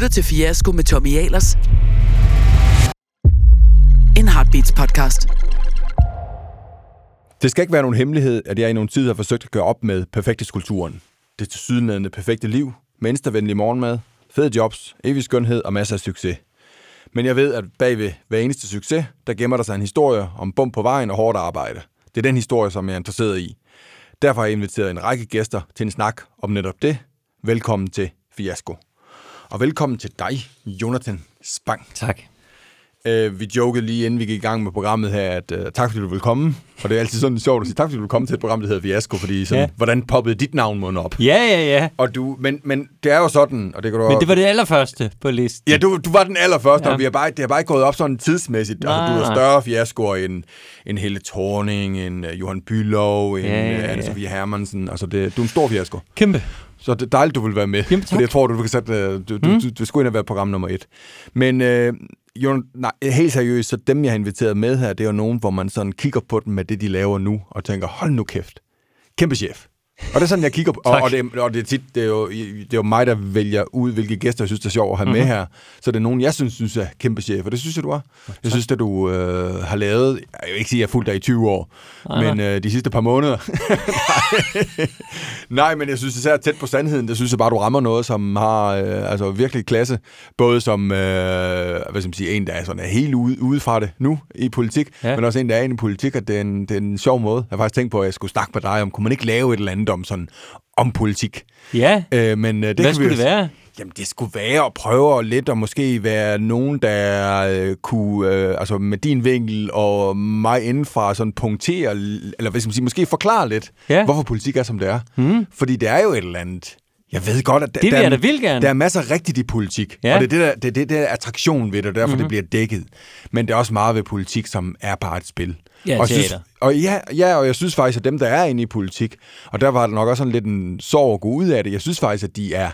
lytter til Fiasko med Tommy Ahlers. En Heartbeats podcast. Det skal ikke være nogen hemmelighed, at jeg i nogle tid har forsøgt at gøre op med perfekthedskulturen. Det tilsyneladende perfekte liv, menneskevenlig morgenmad, fede jobs, evig skønhed og masser af succes. Men jeg ved, at bag ved hver eneste succes, der gemmer der sig en historie om bump på vejen og hårdt arbejde. Det er den historie, som jeg er interesseret i. Derfor har jeg inviteret en række gæster til en snak om netop det. Velkommen til Fiasko. Og velkommen til dig, Jonathan Spang. Tak. Vi jokede lige inden vi gik i gang med programmet her, at tak fordi du vil komme. Og det er altid sådan sjovt at sige, tak fordi du vil komme til et program, der hedder Fiasko, fordi sådan, Hvordan poppede dit navn op? Ja. Og du, men det er jo sådan, og det kan du. Men det var det allerførste på listen. Ja, du var den allerførste, ja. Og det har bare ikke gået op sådan tidsmæssigt. Nej, altså, du har større fiaskoer end Helle Thorning, end Johan Bylov, end Anna-Sophie Hermansen. Altså, du er en stor fiasko. Kæmpe. Så det er dejligt, du vil være med. Jamen, fordi jeg tror, du skulle ind og være program nummer 1. Men helt seriøst, så dem, jeg har inviteret med her, det er jo nogen, hvor man sådan kigger på dem med det, de laver nu, og tænker, hold nu kæft, kæmpe chef. Og det er sådan, jeg kigger på, det er jo mig, der vælger ud, hvilke gæster, jeg synes, der er sjovt at have med her. Så det er nogen, jeg synes er kæmpe chef, og det synes jeg, du er. Jeg synes, at du har lavet, jeg vil ikke sige, at jeg er fuldt dig i 20 år, men de sidste par måneder. Nej, men jeg synes især tæt på sandheden, det synes jeg bare, du rammer noget, som har virkelig klasse. Både som en, der er sådan helt ude fra det nu i politik, men også en, der er inde i politik, og det er en sjov måde. Jeg har faktisk tænkt på, at jeg skulle snakke med dig om, kunne man ikke lave et eller andet om politik. Ja, men det hvad skulle det være? Jamen, det skulle være at prøve lidt, og måske være nogen, der kunne, med din vinkel og mig indenfra, sådan punktere, eller hvad skal man sige, måske forklare lidt, hvorfor politik er, som det er. Mm. Fordi det er jo et eller andet. Jeg ved godt, at der er masser rigtigt i politik, og det er attraktion ved det, og derfor det bliver dækket. Men det er også meget ved politik, som er bare et spil. Ja, og jeg synes faktisk, at dem, der er inde i politik, og der var det nok også sådan lidt en sorg at gå ud af det, jeg synes faktisk, at de er,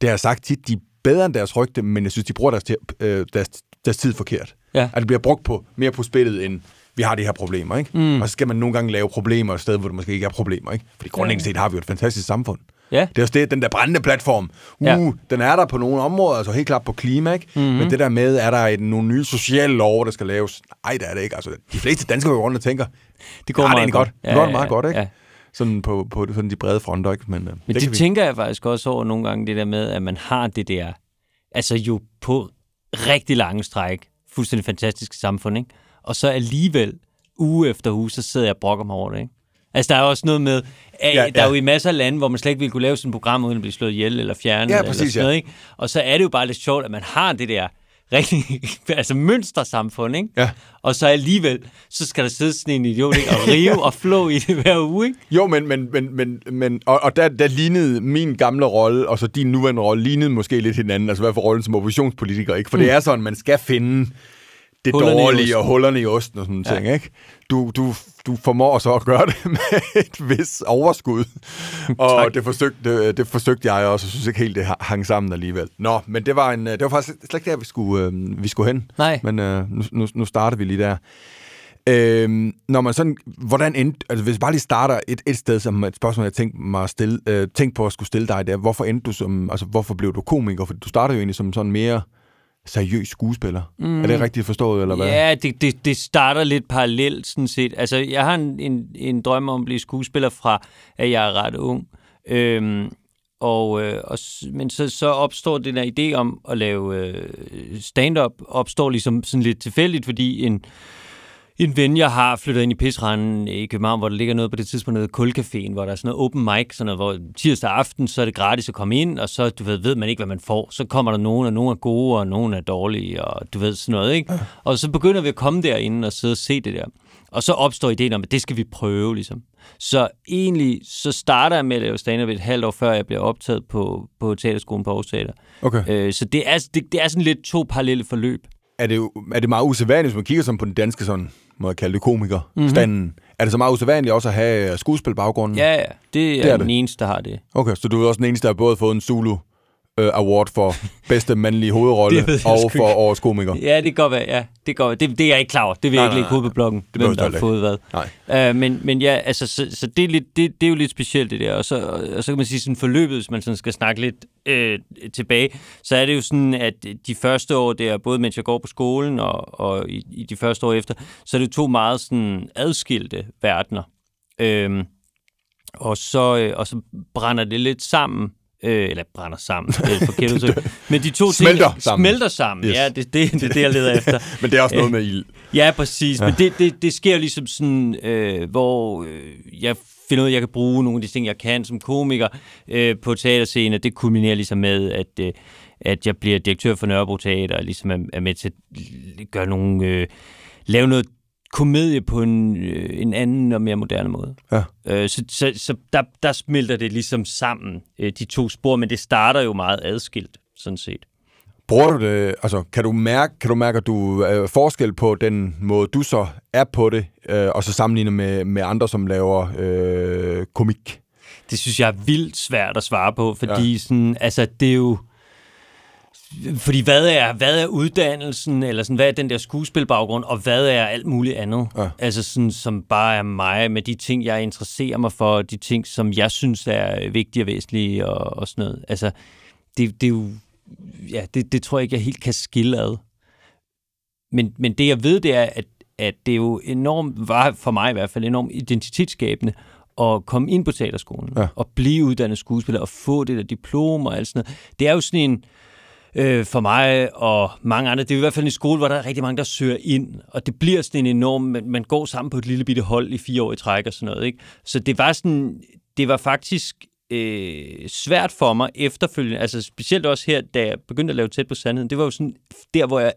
det har jeg sagt tit, de er bedre end deres rygte, men jeg synes, de bruger deres tid forkert. Ja. At det bliver brugt på mere på spillet, end vi har de her problemer, ikke? Mm. Og så skal man nogle gange lave problemer et sted, hvor der måske ikke er problemer, ikke? Fordi grundlæggende set har vi jo et fantastisk samfund. Ja. Det er også det, den der brændende platform. Den er der på nogle områder, altså helt klart på klima, ikke? Mm-hmm. Men det der med, er der nogle nye sociale lov, der skal laves? Nej, der er det ikke. Altså, de fleste danskere går rundt og tænker, det går meget godt. Det går meget godt, ikke? Ja. Sådan på sådan de brede fronter, ikke? Men det tænker jeg faktisk også over nogle gange, det der med, at man har det der, altså jo på rigtig lange stræk, fuldstændig fantastiske samfund, ikke? Og så alligevel, uge efter uge, så sidder jeg og brokker mig over det, ikke? Altså, der er også noget med, der er jo i masser af lande, hvor man slet ikke ville kunne lave sådan et program, uden at blive slået ihjel eller fjernet, eller sådan noget, ikke? Og så er det jo bare lidt sjovt, at man har det der rigtig, altså mønstersamfund, ikke? Ja. Og så alligevel, så skal der sidde sådan en idiot, ikke? Og rive og flå i det hver uge, ikke? Jo, men der lignede min gamle rolle, og så din nuværende rolle, lignede måske lidt hinanden, altså hvad for rollen som oppositionspolitiker, ikke? For det er sådan, man skal finde det dårlige og hullerne i osten og sådan ting, ikke? Du formår så at gøre det med et vis overskud, og det forsøgte jeg også, og synes ikke helt, det hang sammen alligevel. Nå, men det var faktisk slet ikke der, vi skulle hen. Nej. Men nu starter vi lige der. Når man sådan, hvordan endte, altså hvis jeg bare lige starter et sted, som et spørgsmål, jeg tænkte på at skulle stille dig der, hvorfor blev du komiker? For du startede jo egentlig som sådan mere seriøs skuespiller. Mm. Er det rigtigt forstået, eller hvad? Ja, det starter lidt parallelt, sådan set. Altså, jeg har en drøm om at blive skuespiller fra, at jeg er ret ung. Men så opstår den der idé om at lave stand-up, opstår ligesom sådan lidt tilfældigt, fordi en ven, jeg har flyttet ind i Pisrenden i København, hvor der ligger noget på det tidspunkt, noget Kulkafeen, hvor der er sådan noget open mic, sådan noget, hvor tirsdag aften, så er det gratis at komme ind, og så ved man ikke, hvad man får. Så kommer der nogen, og nogen er gode, og nogen er dårlige, og du ved sådan noget, ikke? Og så begynder vi at komme derinde og sidde og se det der. Og så opstår ideen om, at det skal vi prøve, ligesom. Så egentlig, så starter jeg med at lave stand-up et halvt år før, jeg bliver optaget på Teaterskolen på Aarhus Teater. Okay. Så det er sådan lidt to parallelle forløb. Er det meget usædvanligt, hvis man kigger sådan på den danske, sådan må jeg kalde det, komikerstanden? Mm-hmm. Er det så meget usædvanligt også at have skuespilbaggrunden? Ja, det er den eneste, der har det. Okay, så du er også den eneste, der har både fået en solo Award for bedste mandlige hovedrolle og for årets komiker. Ja, det kan godt være. Ja, det kan godt være. Det er jeg ikke klar over. Det vil jeg ikke lægge hovedet på blokken, hvem der har fået hvad. Men ja, altså, så det er lidt, det er jo lidt specielt det der. Og så kan man sige sådan forløbet, hvis man sådan skal snakke lidt tilbage, så er det jo sådan, at de første år der, både mens jeg går på skolen og i de første år efter, så er det to meget sådan adskilte verdener. Og så brænder det lidt sammen. Eller brænder sammen, forkert udtryk. Men de to ting smelter sammen. Yes. Ja, det er det, jeg leder efter. Men det er også noget med ild. Ja, præcis. Ja. Men det sker jo ligesom sådan, hvor jeg finder ud af, at jeg kan bruge nogle af de ting, jeg kan som komiker på teaterscenen. Det kulminerer ligesom med, at jeg bliver direktør for Nørrebro Teater, og ligesom er med til at gøre lave noget komedie på en anden og mere moderne måde. Ja. Så der smelter det ligesom sammen, de to spor, men det starter jo meget adskilt, sådan set. Bruger du det, altså kan du mærke, at du forskel på den måde, du så er på det, og så sammenligner med andre, som laver komik? Det synes jeg er vildt svært at svare på, fordi sådan, altså det er jo... Fordi hvad er uddannelsen, eller sådan, hvad er den der skuespilbaggrund, og hvad er alt muligt andet? Ja. Altså sådan, som bare er mig med de ting, jeg interesserer mig for, de ting, som jeg synes er vigtige og væsentlige og sådan noget. Altså, det er jo... Ja, det tror jeg ikke, jeg helt kan skille ad. Men det, jeg ved, det er, at det er jo enormt, var for mig i hvert fald, enormt identitetsskabende at komme ind på teaterskolen, og blive uddannet skuespiller, og få det der diplom og alt sådan noget. Det er jo sådan en... for mig og mange andre. Det er i hvert fald en skole, hvor der er rigtig mange, der søger ind, og det bliver sådan en enorm... Man går sammen på et lille bitte hold i 4 år i træk og sådan noget, ikke? Så det var sådan... Det var faktisk svært for mig efterfølgende, altså specielt også her, da jeg begyndte at lave Tæt på Sandheden, det var jo sådan der, hvor jeg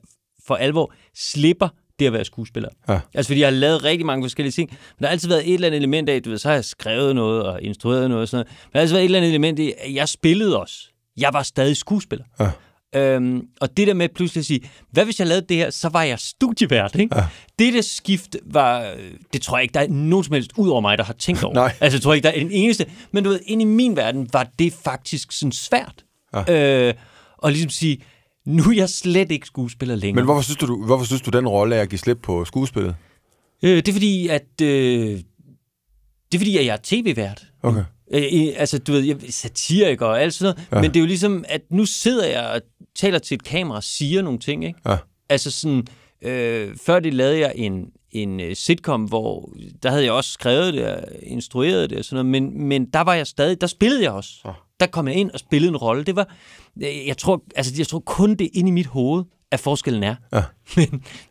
for alvor slipper det at være skuespiller. Ja. Altså fordi jeg har lavet rigtig mange forskellige ting, men der har altid været et eller andet element af, du ved, så har jeg skrevet noget og instrueret noget og sådan noget, men der har altid været et eller andet element i, at jeg spillede også. Jeg var stadig skuespiller. Ja. Og det der med pludselig at sige, hvad hvis jeg lavede det her, så var jeg studievært, ikke? Ja. Det der skift var, det tror jeg ikke, der er nogen som helst ud over mig, der har tænkt over. Altså, jeg tror ikke, der er den eneste. Men du ved, inde i min verden var det faktisk sådan svært. Ja. Og ligesom sige, nu er jeg slet ikke skuespiller længere. Men hvorfor synes du den rolle er at give slip på skuespillet? Det er fordi, at jeg er tv-vært. Okay. Altså, du ved, jeg er satiriker og alt sådan noget, men det er jo ligesom, at nu sidder jeg og taler til et kamera og siger nogle ting, ikke? Ja. Altså sådan, før det lavede jeg en sitcom, hvor der havde jeg også skrevet det og instrueret det og sådan noget, men der var jeg stadig, der spillede jeg også. Ja. Der kom jeg ind og spillede en rolle. Det var, jeg tror kun det inde i mit hoved, at forskellen er. Ja.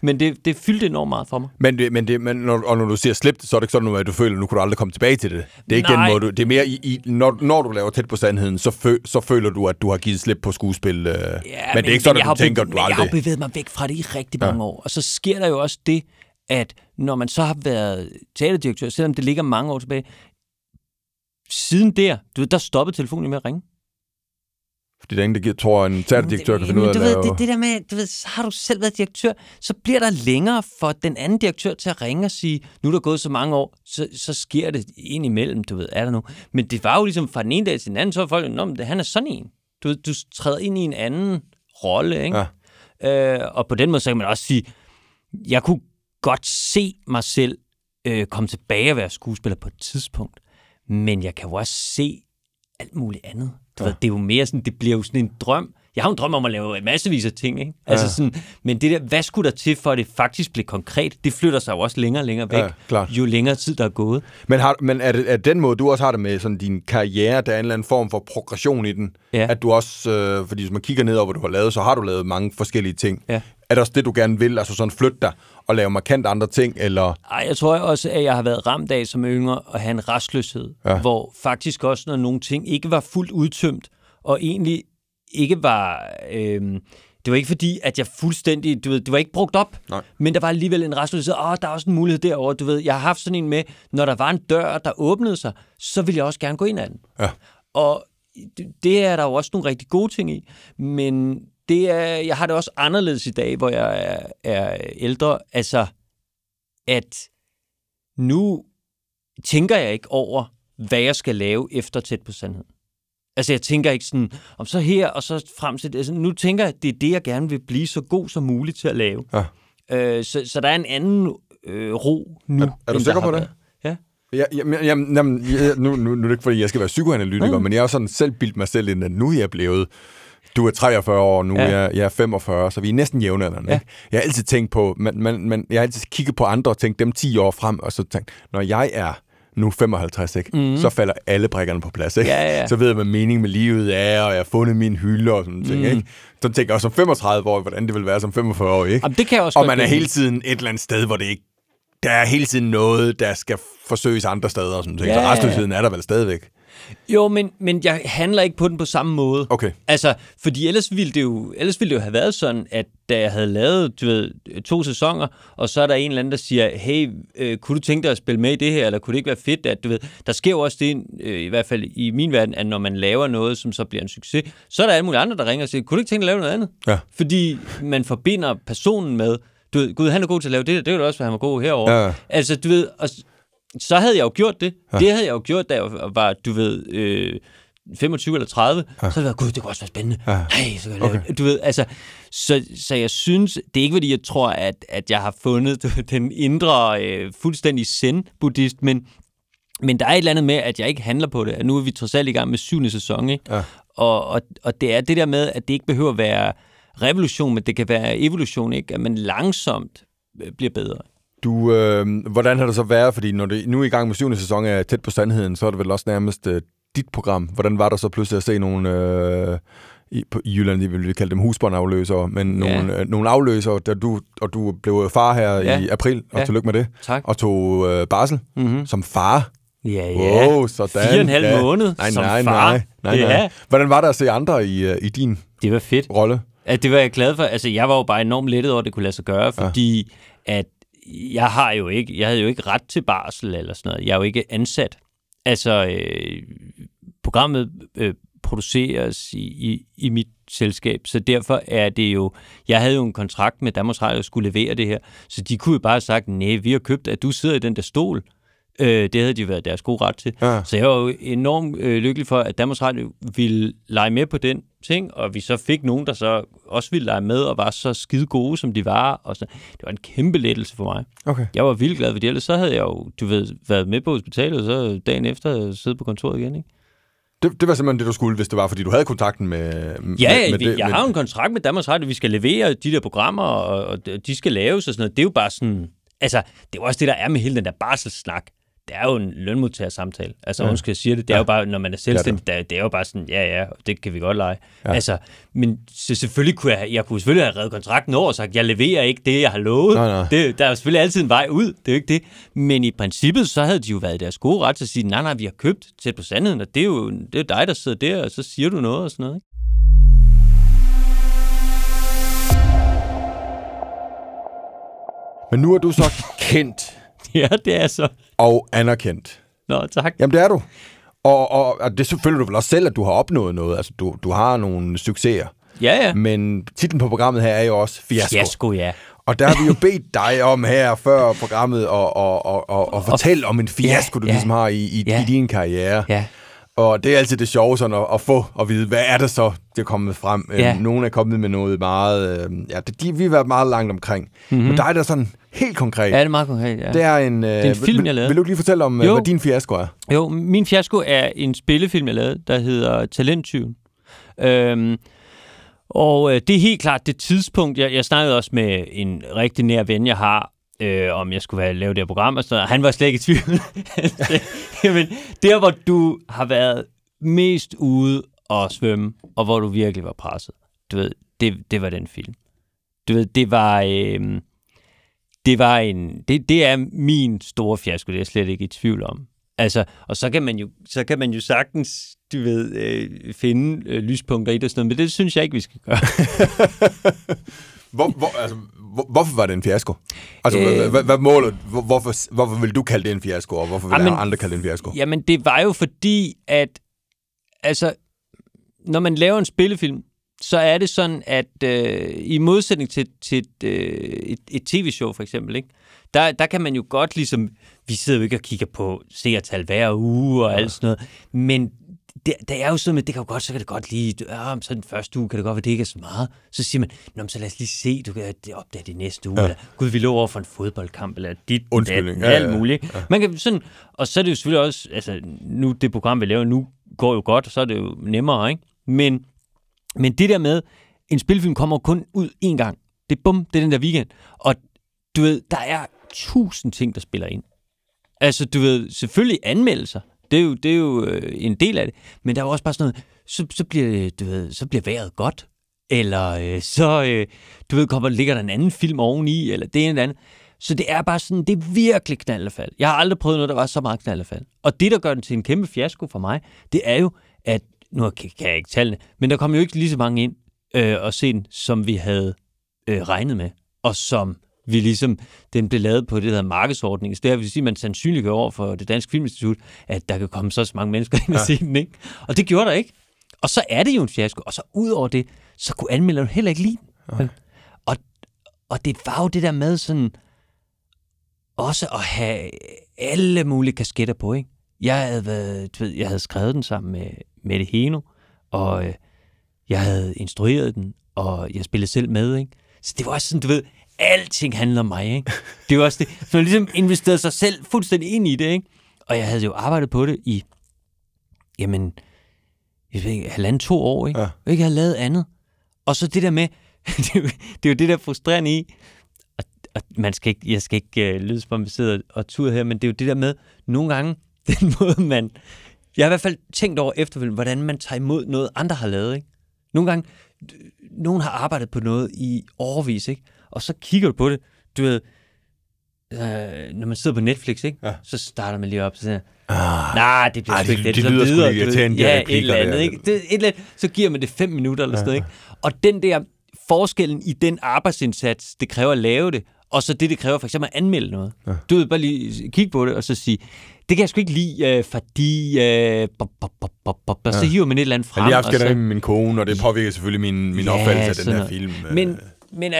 Men det fyldte enormt meget for mig. Men når du siger slip, så er det ikke sådan, at du føler, at nu kan du aldrig komme tilbage til det. Det er ikke den måde, det er mere når du laver Tæt på Sandheden, så føler du, at du har givet slip på skuespil. Men det er ikke sådan, at du tænker, at du aldrig... Jeg har bevæget mig væk fra det i rigtig mange år. Og så sker der jo også det, at når man så har været teaterdirektør, selvom det ligger mange år tilbage, siden der, du ved, der stoppede telefonen med at ringe. Fordi der ingen, der tror, en teaterdirektør kan finde ud af at lave... Det der med, du ved, så har du selv været direktør, så bliver der længere for den anden direktør til at ringe og sige, nu er der gået så mange år, så sker det ind imellem, du ved, er der nu. Men det var jo ligesom fra den ene dag til den anden, så var folk, han er sådan en. Du ved, du træder ind i en anden rolle, ikke? Ja. Og på den måde, så kan man også sige, jeg kunne godt se mig selv komme tilbage og være skuespiller på et tidspunkt, men jeg kan jo også se alt muligt andet. Ved, det er jo mere sådan, det bliver jo sådan en drøm. Jeg har jo en drøm om at lave massevis af ting, ikke? Altså sådan, men det der, hvad skulle der til for, at det faktisk blev konkret, det flytter sig jo også længere og længere væk, jo længere tid der er gået. Men er det den måde, du også har det med sådan din karriere, der er en eller anden form for progression i den? Ja. At du også, fordi hvis man kigger ned over, hvad du har lavet, så har du lavet mange forskellige ting. Ja. Er det også det, du gerne vil, altså sådan flytte dig og lave markant andre ting, eller? Nej, jeg tror også, at jeg har været ramt af som yngre at have en rastløshed, hvor faktisk også, når nogle ting ikke var fuldt udtømt, og egentlig ikke var... det var ikke fordi, at jeg fuldstændig... Du ved, det var ikke brugt op, men der var alligevel en rastløshed. Der er også en mulighed derovre, du ved. Jeg har haft sådan en med, når der var en dør, der åbnede sig, så ville jeg også gerne gå ind ad den. Ja. Og det er der jo også nogle rigtig gode ting i, men... Det er, jeg har det også anderledes i dag, hvor jeg er ældre. Altså, at nu tænker jeg ikke over, hvad jeg skal lave efter Tæt på Sandheden. Altså, jeg tænker ikke sådan, om så her og så frem til det. Altså, nu tænker jeg, at det er det, jeg gerne vil blive så god som muligt til at lave. Ja. Så der er en anden ro nu. Er du sikker på det? Ja. Nu er det ikke, fordi jeg skal være psykoanalytiker, men jeg har sådan selv bildt mig selv ind, at nu er jeg blevet... Du er 43 år nu, jeg er 45, så vi er næsten jævnaldrende. Ja. Jeg har altid tænkt på, jeg har altid kigget på andre og tænkt dem 10 år frem, og så tænkt, når jeg er nu 55, ikke? Mm. Så falder alle brikkerne på plads. Ikke? Ja, ja. Så ved jeg, hvad meningen med livet er, og jeg har fundet min hylde og sådan ting. Ikke? Så tænker jeg også som 35 år, hvordan det vil være som 45 år. Ikke? Jamen, det kan jeg også og man er hele tiden et eller andet sted, hvor det ikke... Der er hele tiden noget, der skal forsøges andre steder og sådan ting. Ja, så resten af tiden er der vel stadigvæk. Jo, men jeg handler ikke på den på samme måde. Okay. Altså, fordi ellers ville det jo have været sådan, at da jeg havde lavet, 2 sæsoner, og så er der en eller anden, der siger, hey, kunne du tænke dig at spille med i det her, eller kunne det ikke være fedt, at der sker jo også det, i hvert fald i min verden, at når man laver noget, som så bliver en succes, så er der alle mulige andre, der ringer og siger, kunne du ikke tænke dig at lave noget andet? Ja. Fordi man forbinder personen med, gud, han er god til at lave det, det er jo også, at han var god herovre. Ja. Altså, og så havde jeg jo gjort det. Ja. Det havde jeg jo gjort, da jeg var, 25 eller 30. Ja. Så havde jeg været, gud, det kunne også være spændende. Ja. Nej, så kan jeg lave det. Så jeg synes, det er ikke, fordi jeg tror, at jeg har fundet den indre fuldstændig zen-buddhist, men der er et eller andet med, at jeg ikke handler på det. At nu er vi trods alt i gang med 7. sæson, ikke? Ja. Og det er det der med, at det ikke behøver at være revolution, men det kan være evolution, ikke? At man langsomt bliver bedre. Du, hvordan har det så været? Fordi når det nu er i gang med 7. sæson er tæt på sandheden, så er det vel også nærmest dit program. Hvordan var der så pludselig at se nogle, i Jylland, vi ville kalde dem husbåndafløsere, men nogle afløsere, og du blev far her i april, og tillykke med det. Tak. Og tog barsel som far. Ja, ja. Wow, sådan. 4,5 måned som far. Nej. Hvordan var der at se andre i din rolle? Altså, det var jeg glad for. Altså, jeg var jo bare enormt lettet over, at det kunne lade sig gøre, fordi at jeg havde jo ikke ret til barsel eller sådan noget. Jeg er jo ikke ansat. Altså, programmet produceres i mit selskab, så derfor er det jo... Jeg havde jo en kontrakt med Danmarks Radio, at skulle levere det her, så de kunne jo bare have sagt, nej, vi har købt, at du sidder i den der stol. Det havde de været deres gode ret til. Ja. Så jeg var jo enormt lykkelig for, at Danmarks Radio ville lege med på den ting, og vi så fik nogen, der så også ville lege med, og var så skide gode, som de var. Og så. Det var en kæmpe lettelse for mig. Okay. Jeg var vildt glad for det. Ellers så havde jeg jo været med på hospitalet, og så dagen efter sidde på kontoret igen, ikke? Det var simpelthen det, du skulle, hvis det var, fordi du havde kontakten med... Jeg har jo en kontrakt med Danmarks Radio, vi skal levere de der programmer, og de skal laves og sådan noget. Det er jo bare sådan... Altså, det er også det, der er med hele den der barselssnak. Det er jo en lønmodtagersamtale. Altså, undskyld, jeg siger det. Det er jo bare, når man er selvstændig, det er jo bare sådan, det kan vi godt lege. Ja. Altså, men så selvfølgelig kunne jeg kunne have reddet kontrakten over og sagt, jeg leverer ikke det, jeg har lovet. Nej. Der er jo selvfølgelig altid en vej ud. Det er jo ikke det. Men i princippet, så havde de jo været i deres gode ret til at sige, nej, vi har købt tæt på sandheden, og det er jo dig, der sidder der, og så siger du noget og sådan noget, ikke? Men nu er du så kendt. Ja, det er så. Og anerkendt. Nå, tak. Jamen, det er du. Og det føler du vel også selv, at du har opnået noget. Altså, du har nogle succeser. Ja. Men titlen på programmet her er jo også Fiasko. Fiasko, ja. Og der har vi jo bedt dig om her før programmet at fortælle om en fiasko, du ligesom har i din karriere. Ja. Og det er altid det sjove sådan at få at vide, hvad er det så, det er kommet frem. Ja. Nogle er kommet med noget meget... vi har været meget langt omkring. Mm-hmm. Men dig, der er sådan helt konkret. Ja, det er meget konkret, ja. Det er en, det er en film, jeg lavede. Vil du lige fortælle om, hvad din fiasko er? Jo, min fiasko er en spillefilm, jeg lavede, der hedder Talenttyven. Og det er helt klart det tidspunkt... Jeg snakkede også med en rigtig nær ven, jeg har, om jeg skulle lave det her program og sådan noget. Han var slet ikke i tvivl. Jamen, der hvor du har været mest ude at svømme, og hvor du virkelig var presset, det var den film. Det er min store fiasko, det er jeg slet ikke i tvivl om. Altså, og så kan man jo sagtens, finde lyspunkter i det og sådan noget, men det synes jeg ikke, vi skal gøre. Hvorfor var det en fiasko? Altså, hvad målet? Hvorfor vil du kalde det en fiasko, og hvorfor vil andre kalde det en fiasko? Jamen, det var jo fordi, at altså, når man laver en spillefilm, så er det sådan, at i modsætning til et tv-show for eksempel, ikke? Der kan man jo godt ligesom, vi sidder jo ikke og kigger på seertal hver uge og alt sådan noget, men der er jo sådan med, det kan jo godt, så kan det godt lige, så den første uge kan det godt være, det ikke er så meget. Så siger man, nå, så lad os lige se, du kan opdage det næste uge. Ja. Eller, gud, vi lå over for en fodboldkamp, eller dit, datten, alt muligt. Ja. Man kan sådan, og så er det jo selvfølgelig også, altså nu det program, vi laver nu, går jo godt, så er det jo nemmere, ikke? Men det der med, en spilfilm kommer kun ud én gang. Det er bum, det er den der weekend. Og du ved, der er 1000 ting, der spiller ind. Altså, du ved, selvfølgelig anmeldelser. Det er jo en del af det. Men der er jo også bare sådan noget, så bliver vejret godt. Eller ligger der en anden film oveni, eller det ene eller andet. Så det er bare sådan, det er virkelig knaldefald. Jeg har aldrig prøvet noget, der var så meget knaldefald. Og det, der gør den til en kæmpe fiasko for mig, det er jo, at, nu kan jeg ikke tallene, men der kom jo ikke lige så mange ind og se den, som vi havde regnet med, og som vi ligesom, den blev lavet på det, der hedder markedsordning. Så det her vil sige, at man sandsynliggør over for det danske filminstitut, at der kan komme så mange mennesker ind og se den, ikke? Og det gjorde der ikke. Og så er det jo en fiasko, og så ud over det, så kunne anmelderne heller ikke lide den. Og det var jo det der med sådan, også at have alle mulige kasketter på, ikke? Jeg havde skrevet den sammen med Mette Heno, og jeg havde instrueret den, og jeg spillede selv med, ikke? Så det var også sådan, du ved, alting handler om mig, ikke? Det var også det. Så man ligesom investerede sig selv fuldstændig ind i det, ikke? Og jeg havde jo arbejdet på det i, jeg ved ikke, 1,5-2 år, ikke? Ja. Og ikke havde lavet andet. Og så det der med, det er jo det der frustrerende i, og jeg skal ikke lyde som om vi sidder og turer her, men det er jo det der med, nogle gange, den måde man, jeg har i hvert fald tænkt over efterfølgende, hvordan man tager imod noget, andre har lavet, ikke? Nogle gange, nogen har arbejdet på noget i årevis, ikke? Og så kigger du på det, du ved, når man sidder på Netflix, ikke? Ja. Så starter man lige op, så siger, nej, det bliver sgu det lyder sgu irriterende, ja, et eller andet, ikke? Så giver man det 5 minutter eller sådan noget, ikke? Og den der forskellen i den arbejdsindsats, det kræver at lave det, og så det kræver for eksempel at anmelde noget. Ja. Du ved, bare lige kigge på det, og så sige, det kan jeg sgu ikke lide, fordi... Og så hiver man et eller andet frem. Jeg skal med min kone, og det påvirker selvfølgelig min opfattelse af den her film. Men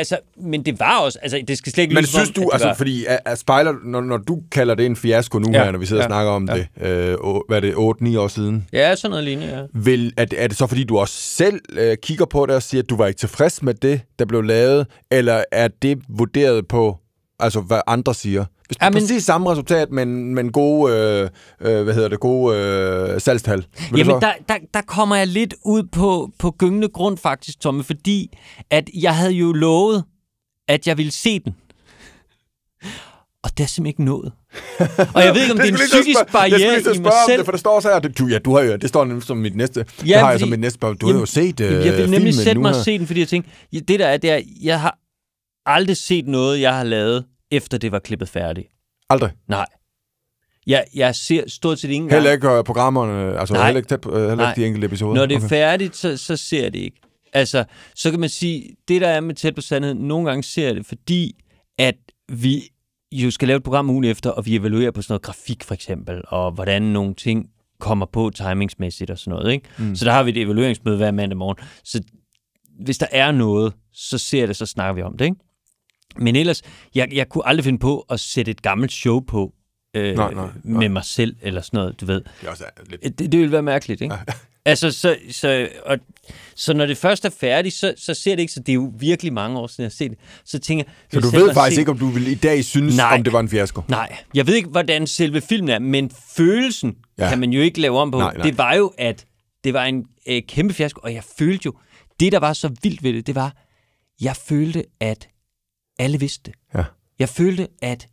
det var også... Altså, det skal slet ikke lyde, synes du, altså, fordi Spejler, når du kalder det en fiasko nu, her, når vi sidder og snakker om det, hvad er det, 8-9 år siden? Ja, sådan noget lignende, ja. Er det så, fordi du også selv kigger på det og siger, at du var ikke tilfreds med det, der blev lavet, eller er det vurderet på, altså, hvad andre siger? Hvis det er præcis samme resultat, men gode, gode salgstal. Jamen, der kommer jeg lidt ud på gyngende grund faktisk, Tommy, fordi at jeg havde jo lovet, at jeg ville se den. Og det er simpelthen ikke nået. Og jeg ved ikke, om det er en psykisk barriere i mig selv. For der står så her, du har jo, det står nemlig som mit næste, det har jeg som mit næste spørgsmål. Du har jo set filmen. Jeg vil nemlig sætte mig og se den, fordi jeg tænkte, det der er, jeg har aldrig set noget, jeg har lavet, efter det var klippet færdigt. Aldrig? Nej. Jeg ser stort set ikke engang... Heller ikke programmerne, altså heller ikke de enkelte episoder? Når det er færdigt, så ser jeg det ikke. Altså, så kan man sige, det der er med Tæt på Sandheden, nogle gange ser det, fordi at vi jo skal lave et program ugen efter, og vi evaluerer på sådan noget grafik for eksempel, og hvordan nogle ting kommer på timingsmæssigt og sådan noget, ikke? Mm. Så der har vi et evalueringsmøde hver mandag morgen. Så hvis der er noget, så ser jeg det, så snakker vi om det, ikke? Men ellers, jeg kunne aldrig finde på at sætte et gammelt show på med mig selv, eller sådan noget, du ved. Det, også lidt... det ville være mærkeligt, ikke? Altså, så når det først er færdigt, så ser det ikke, så det er jo virkelig mange år siden, jeg har set det. Så tænker jeg... Så du ved faktisk ikke, om du vil i dag synes, om det var en fiasko? Nej, jeg ved ikke, hvordan selve filmen er, men følelsen kan man jo ikke lave om på. Nej. Det var jo, at det var en kæmpe fiasko, og jeg følte jo... Det, der var så vildt ved det, det var, jeg følte, at alle vidste. Ja. Jeg følte, at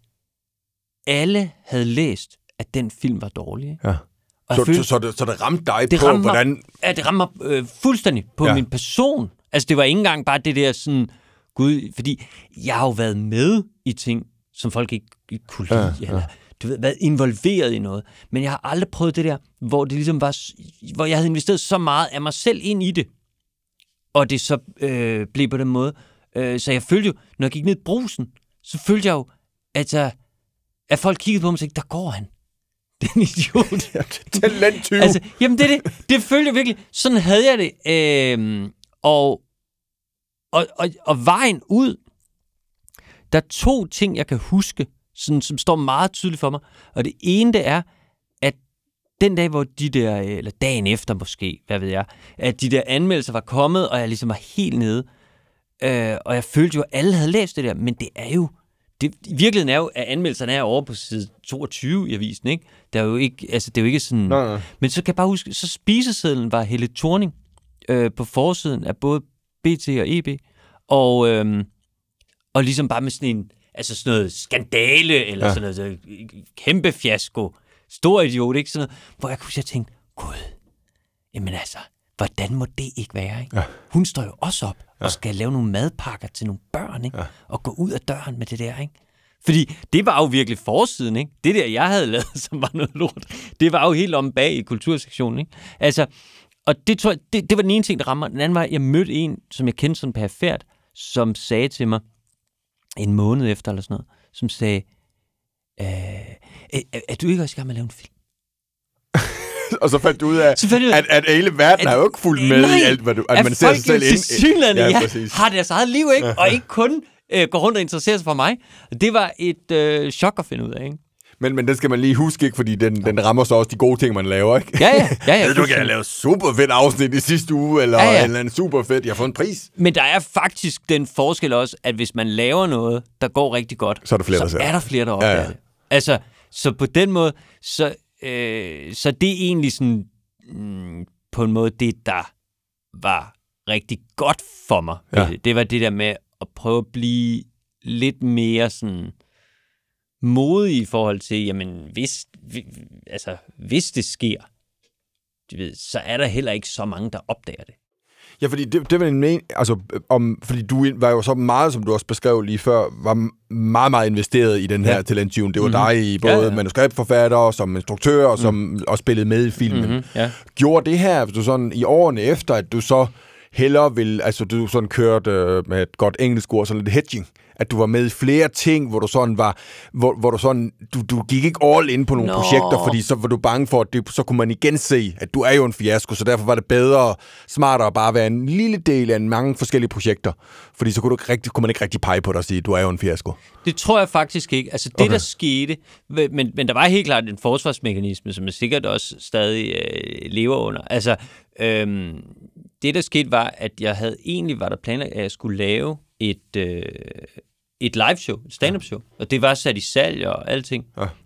alle havde læst, at den film var dårlig. Ja. Så det ramte dig det på, ramte hvordan... det ramte mig fuldstændig på min person. Altså, det var ikke engang bare det der sådan... Gud, fordi jeg har jo været med i ting, som folk ikke kunne lide. Ja. Eller, du ved, været involveret i noget. Men jeg har aldrig prøvet det der, hvor det ligesom var... Hvor jeg havde investeret så meget af mig selv ind i det. Og det så blev på den måde... Så jeg følte jo, når jeg gik ned i Brugsen, så følte jeg jo, at folk kiggede på mig og sagde, der går han. Den idiot. Talenttyven. Altså, jamen det er det. Det følte jeg virkelig. Sådan havde jeg det. Og vejen ud, der er 2 ting, jeg kan huske, sådan, som står meget tydeligt for mig. Og det ene, det er, at den dag, hvor de der, eller dagen efter måske, hvad ved jeg, at de der anmeldelser var kommet, og jeg ligesom var helt nede, og jeg følte jo, at alle havde læst det der, men det er jo, virkeligheden er jo, at anmeldelserne er over på side 22 i avisen, ikke? Der er jo ikke, altså det er jo ikke sådan, nej. Men så kan jeg bare huske, så spisesedlen var Helle Thorning på forsiden af både BT og EB, og ligesom bare med sådan en, altså sådan noget skandale, eller ja. Sådan noget, så kæmpe fiasko, stor idiot, ikke? Sådan noget, hvor jeg kunne have tænkt, gud, jamen altså, hvordan må det ikke være, ikke? Ja. Hun står jo også op og skal lave nogle madpakker til nogle børn, ikke? Ja. Og gå ud af døren med det der, ikke? Fordi det var jo virkelig forsiden, ikke? Det der, jeg havde lavet, som var noget lort, det var jo helt om bag i kultursektionen, ikke? Altså, og det tror jeg, det var den ene ting, der rammer. Den anden var, jeg mødte en, som jeg kendte sådan perfekt, som sagde til mig, en måned efter eller sådan noget, som sagde, er du ikke også i gang med at lave en film? Og så fandt du ud af, at hele verden har jo ikke fulgt med i alt, hvad at man ser sig selv ind. Ja, har deres eget liv, ikke? Og ikke kun går rundt og interesserer sig for mig. Det var et chok at finde ud af, ikke? Men den skal man lige huske, ikke? Fordi den rammer så også de gode ting, man laver, ikke? Ja. Du kan lave super fedt afsnit i sidste uge, eller en eller anden super fedt, jeg har fået en pris. Men der er faktisk den forskel også, at hvis man laver noget, der går rigtig godt, så er der flere, der opdager det. Altså, så på den måde, så det er egentlig sådan, på en måde det, der var rigtig godt for mig. Ja. Det var det der med at prøve at blive lidt mere sådan modig i forhold til, jamen hvis det sker, så er der heller ikke så mange, der opdager det. Ja, fordi det var en mening, altså, fordi du var jo så meget, som du også beskrev lige før, var meget, meget investeret i den her talenttyven. Det var dig i både manuskriptforfatter, som instruktør, og som spillede med i filmen. Gjorde det her, hvis du sådan i årene efter, at du så hellere ville, altså du sådan kørte med et godt engelsk ord, sådan lidt hedging, at du var med i flere ting, hvor du sådan var, hvor du sådan, du gik ikke all in på nogle projekter, fordi så var du bange for, at så kunne man igen se, at du er jo en fiasko, så derfor var det bedre, smartere at bare være en lille del af mange forskellige projekter, fordi så kunne man ikke rigtig pege på dig og sige, at du er jo en fiasko. Det tror jeg faktisk ikke. Altså det, der skete, men der var helt klart en forsvarsmekanisme, som jeg sikkert også stadig lever under. Altså, det, der skete, var, at jeg havde egentlig var der planlagt, at jeg skulle lave et live show, et stand-up show, og det var sat i salg og alting,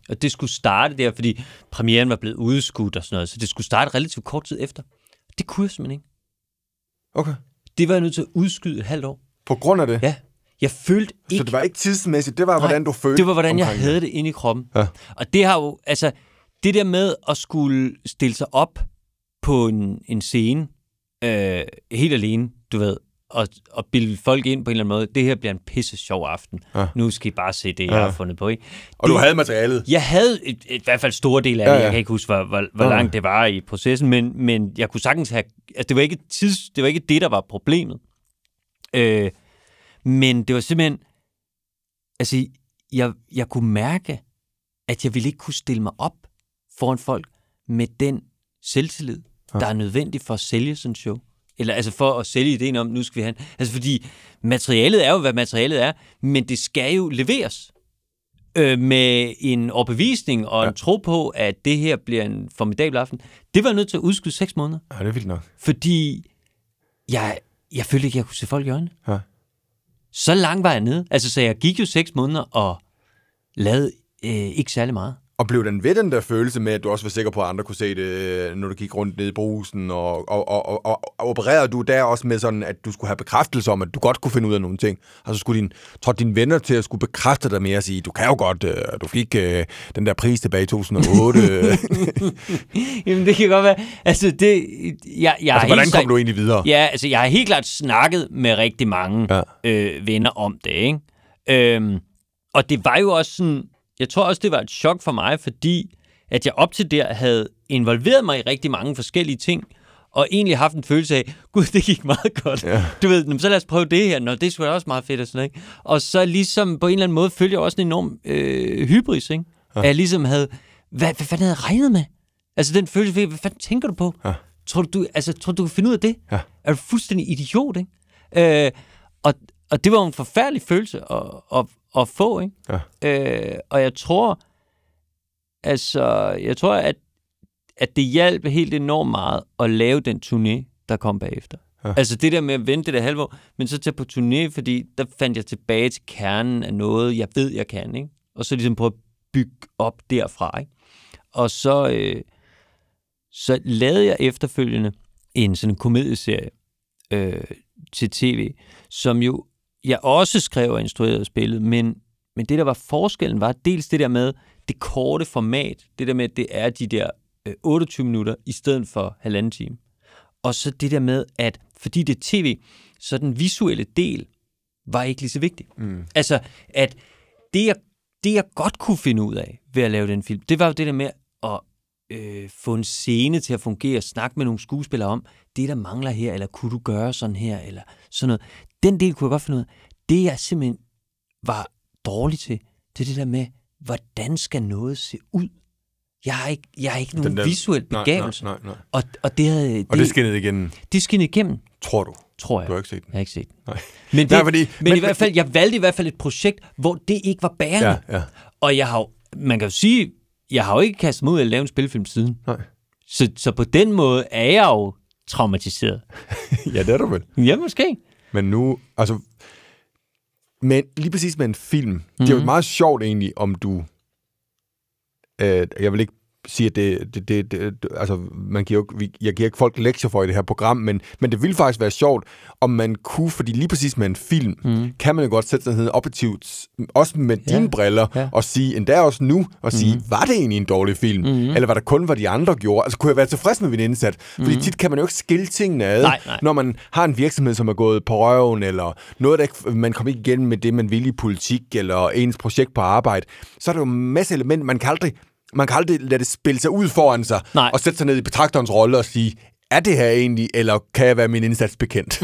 og det skulle starte der, fordi premieren var blevet udskudt og sådan noget, så det skulle starte relativt kort tid efter. Det kunne jeg simpelthen ikke. Okay. Det var jeg nødt til at udskyde et halvt år. På grund af det? Ja. Jeg følte ikke... Så det var ikke tidsmæssigt, det var, hvordan du følte? Det var, hvordan jeg havde det inde i kroppen. Ja. Og det har jo, altså, det der med at skulle stille sig op på en scene, helt alene, du ved, og bilde folk ind på en eller anden måde, det her bliver en pisse sjov aften. Ja. Nu skal I bare se det, jeg har fundet på. Ikke? Og du havde materialet? Jeg havde i hvert fald store del af det. Jeg kan ikke huske, hvor langt det var i processen, men jeg kunne sagtens have... Altså, det var ikke det, der var problemet. Men det var simpelthen... Altså, jeg kunne mærke, at jeg ville ikke kunne stille mig op foran folk med den selvtillid, der er nødvendig for at sælge sådan et show. Eller altså for at sælge ideen om, nu skal vi have... Altså fordi materialet er jo, hvad materialet er, men det skal jo leveres med en overbevisning og en tro på, at det her bliver en formidabel aften. Det var nødt til at udskyde 6 måneder. Ja, det er vildt nok. Fordi jeg følte ikke, jeg kunne se folk i øjnene. Ja. Så langt var jeg nede. Altså, så jeg gik jo 6 måneder og lavede ikke særlig meget. Og blev den ved den der følelse med, at du også var sikker på, at andre kunne se det, når du gik rundt ned i brusen, og opererede du der også med sådan, at du skulle have bekræftelse om, at du godt kunne finde ud af nogle ting? Altså skulle dine venner til at skulle bekræfte dig mere og sige, du kan jo godt, du fik den der pris tilbage i 2008. Jamen det kan godt være. Altså det... Jeg hvordan kom du egentlig videre? Ja, altså jeg har helt klart snakket med rigtig mange venner om det, ikke? Og det var jo også sådan... Jeg tror også, det var et chok for mig, fordi at jeg op til der havde involveret mig i rigtig mange forskellige ting, og egentlig haft en følelse af, gud, det gik meget godt. Ja. Du ved, så lad os prøve det her. Nå, det er sgu da også meget fedt og sådan, ikke? Og så ligesom på en eller anden måde følte jeg også en enorm hybris, ikke? Ja. At jeg ligesom havde, hvad fanden havde jeg regnet med? Altså den følelse af, hvad fanden tænker du på? Ja. Tror du kan finde ud af det? Ja. Er du fuldstændig idiot, ikke? Og det var en forfærdelig følelse at få, ikke? Ja. Og jeg tror, at at det hjalp helt enormt meget at lave den turné, der kom bagefter. Ja. Altså det der med at vente det halve år, men så tage på turné, fordi der fandt jeg tilbage til kernen af noget, jeg ved, jeg kan, ikke? Og så ligesom prøve at bygge op derfra, ikke? Og så, så lavede jeg efterfølgende en sådan en komedieserie til tv, som jo jeg også skrev og instruerede og spillede, men det, der var forskellen, var dels det der med det korte format, det der med, at det er de der 28 minutter i stedet for halvanden time. Og så det der med, at fordi det er tv, så den visuelle del var ikke lige så vigtig. Mm. Altså, at det jeg godt kunne finde ud af ved at lave den film, det var jo det der med at få en scene til at fungere, snakke med nogle skuespillere om, det der mangler her, eller kunne du gøre sådan her, eller sådan noget. Den del kunne jeg godt finde ud af. Det jeg simpelthen var dårlig til, det er det der med, hvordan skal noget se ud? Jeg har ikke nogen visuel begavelse. Nej. Og det havde... Og det skinnede igennem. Det skinnede igennem. Tror du? Tror jeg. Du har ikke set den. Jeg har ikke set den. Nej. Men i hvert fald, jeg valgte i hvert fald et projekt, hvor det ikke var bærende. Ja. Og jeg har jo, man kan jo sige, jeg har jo ikke kastet mig ud at lave en spillefilm siden. Nej. Så på den måde er jeg jo traumatiseret. Ja, det er du vel. Ja, måske. Men nu, altså... Men lige præcis med en film, det er jo meget sjovt egentlig, om du... Jeg vil ikke sige, at det altså, man giver jo, jeg giver ikke folk lektier for i det her program, men det ville faktisk være sjovt, om man kunne, fordi lige præcis med en film, kan man jo godt sætte sådan noget objektivt, også med dine briller, og sige, endda også nu, og sige, var det egentlig en dårlig film? Eller var det kun, hvad de andre gjorde? Altså, kunne jeg være tilfreds med min indsats? Fordi tit kan man jo ikke skille tingene ad, når man har en virksomhed, som er gået på røven, eller noget, der ikke, man kommer ikke igen med det, man vil i politik, eller ens projekt på arbejde. Så er der jo en masse elementer, man kan aldrig lade det spille sig ud foran sig, og sætte sig ned i betragterens rolle og sige, er det her egentlig, eller kan jeg være min indsats bekendt?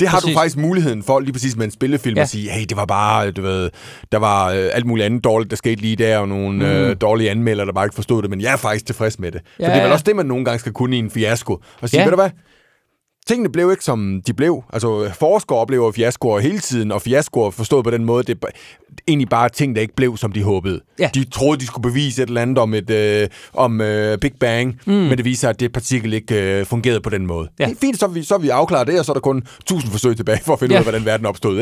Det har præcis. Du faktisk muligheden for, lige præcis med en spillefilm, at sige, hey, det var bare, du ved, der var alt muligt andet dårligt, der skete lige der, og nogle dårlige anmeldere, der bare ikke forstod det, men jeg er faktisk tilfreds med det. For det er vel også det, man nogle gange skal kunne i en fiasko, og sige, ved du hvad? Tingene blev ikke, som de blev. Altså, forskere oplever fiaskoer hele tiden, og fiaskoer forstået på den måde, det er egentlig bare ting, der ikke blev, som de håbede. Ja. De troede, de skulle bevise et eller andet om et Big Bang, men det viser, at det partikel ikke fungerede på den måde. Ja. Fint, så er vi afklaret det, og så er der kun 1000 forsøg tilbage for at finde ud af, hvordan verden opstod,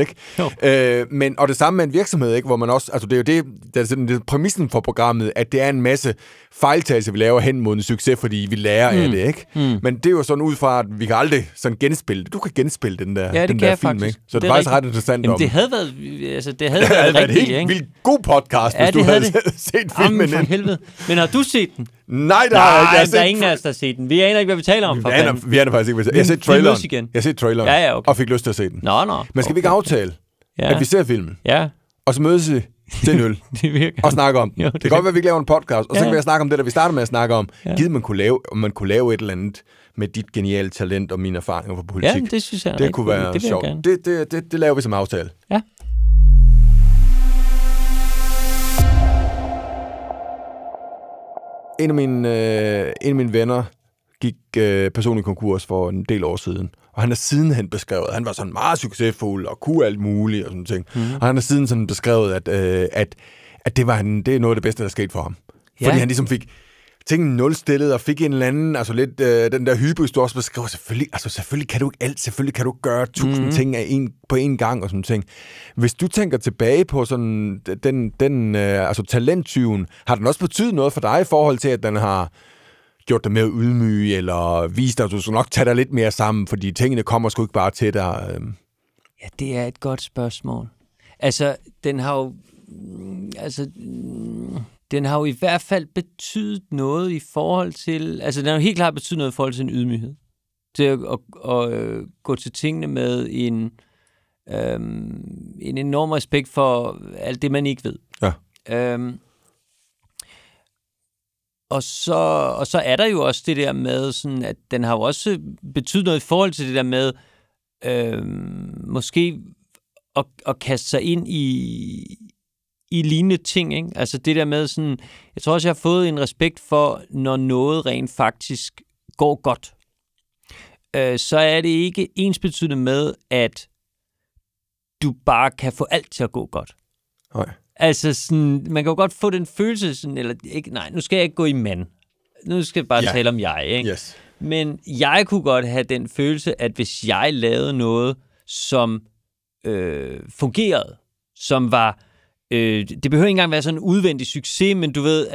ikke? Men, og det samme med en virksomhed, ikke, hvor man også... Altså, det er jo det er præmissen for programmet, at det er en masse fejltagelser, vi laver hen mod en succes, fordi vi lærer af det, ikke? Men det er jo sådan ud fra, at vi kan aldrig sådan genspille det. Du kan genspille den der, den der film, ikke? Så det er faktisk ret interessant. Jamen, det havde været, altså, det havde været rigtig, ikke? Det havde god podcast, hvis du havde set filmen. For helvede. Men har du set den? Nej, der har jeg ikke. Der er ingen af os, der har set den. Vi aner ikke, hvad vi taler om. Vi aner faktisk ikke, hvad vi taler om. Jeg har set traileren, okay. Og fik lyst til at se den. Nå. Men skal vi ikke aftale, at vi ser filmen? Ja. Og så mødes vi til en øl og snakke om. Jo, det kan godt være, at vi ikke laver en podcast, og så kan vi snakke om det, der vi starter med at snakke om. Givet, man kunne lave et eller andet med dit geniale talent og mine erfaringer fra politik. Ja, det synes jeg. Det kunne være sjovt. Det laver vi som aftale. Ja. En af mine venner gik personlig konkurs for en del år siden. Og han har sidenhen beskrevet, han var sådan meget succesfuld og kunne alt muligt og sådan ting. Og han har siden sådan beskrevet, at det er noget af det bedste, der er sket for ham. Ja. Fordi han ligesom fik tingene nulstillet og fik en eller anden, altså lidt den der hybris, du også beskrev, selvfølgelig kan du ikke alt, selvfølgelig kan du ikke gøre 1000 ting på én gang og sådan ting. Hvis du tænker tilbage på sådan den talenttyven, har den også betydet noget for dig i forhold til, at den har... gjort dig mere ydmyg, eller vist dig, at du skal nok tage dig lidt mere sammen, fordi tingene kommer sgu ikke bare til dig. Ja, det er et godt spørgsmål. Altså, den har jo i hvert fald betydet noget i forhold til... Altså, den har jo helt klart betydet noget i forhold til en ydmyghed. Til at gå til tingene med en enorm respekt for alt det, man ikke ved. Ja. Og så er der jo også det der med, sådan, at den har jo også betydet noget i forhold til det der med, måske at kaste sig ind i lignende ting. Ikke? Altså det der med, sådan, jeg tror også, jeg har fået en respekt for, når noget rent faktisk går godt. Så er det ikke ensbetydende med, at du bare kan få alt til at gå godt. Nej. Altså, sådan, man kan jo godt få den følelse, sådan, eller ikke, nej, nu skal jeg ikke gå i mand. nu skal jeg bare tale om jeg, ikke? Yes. Men jeg kunne godt have den følelse, at hvis jeg lavede noget, som fungerede, som var... det behøver ikke engang være sådan en udvendig succes, men du ved,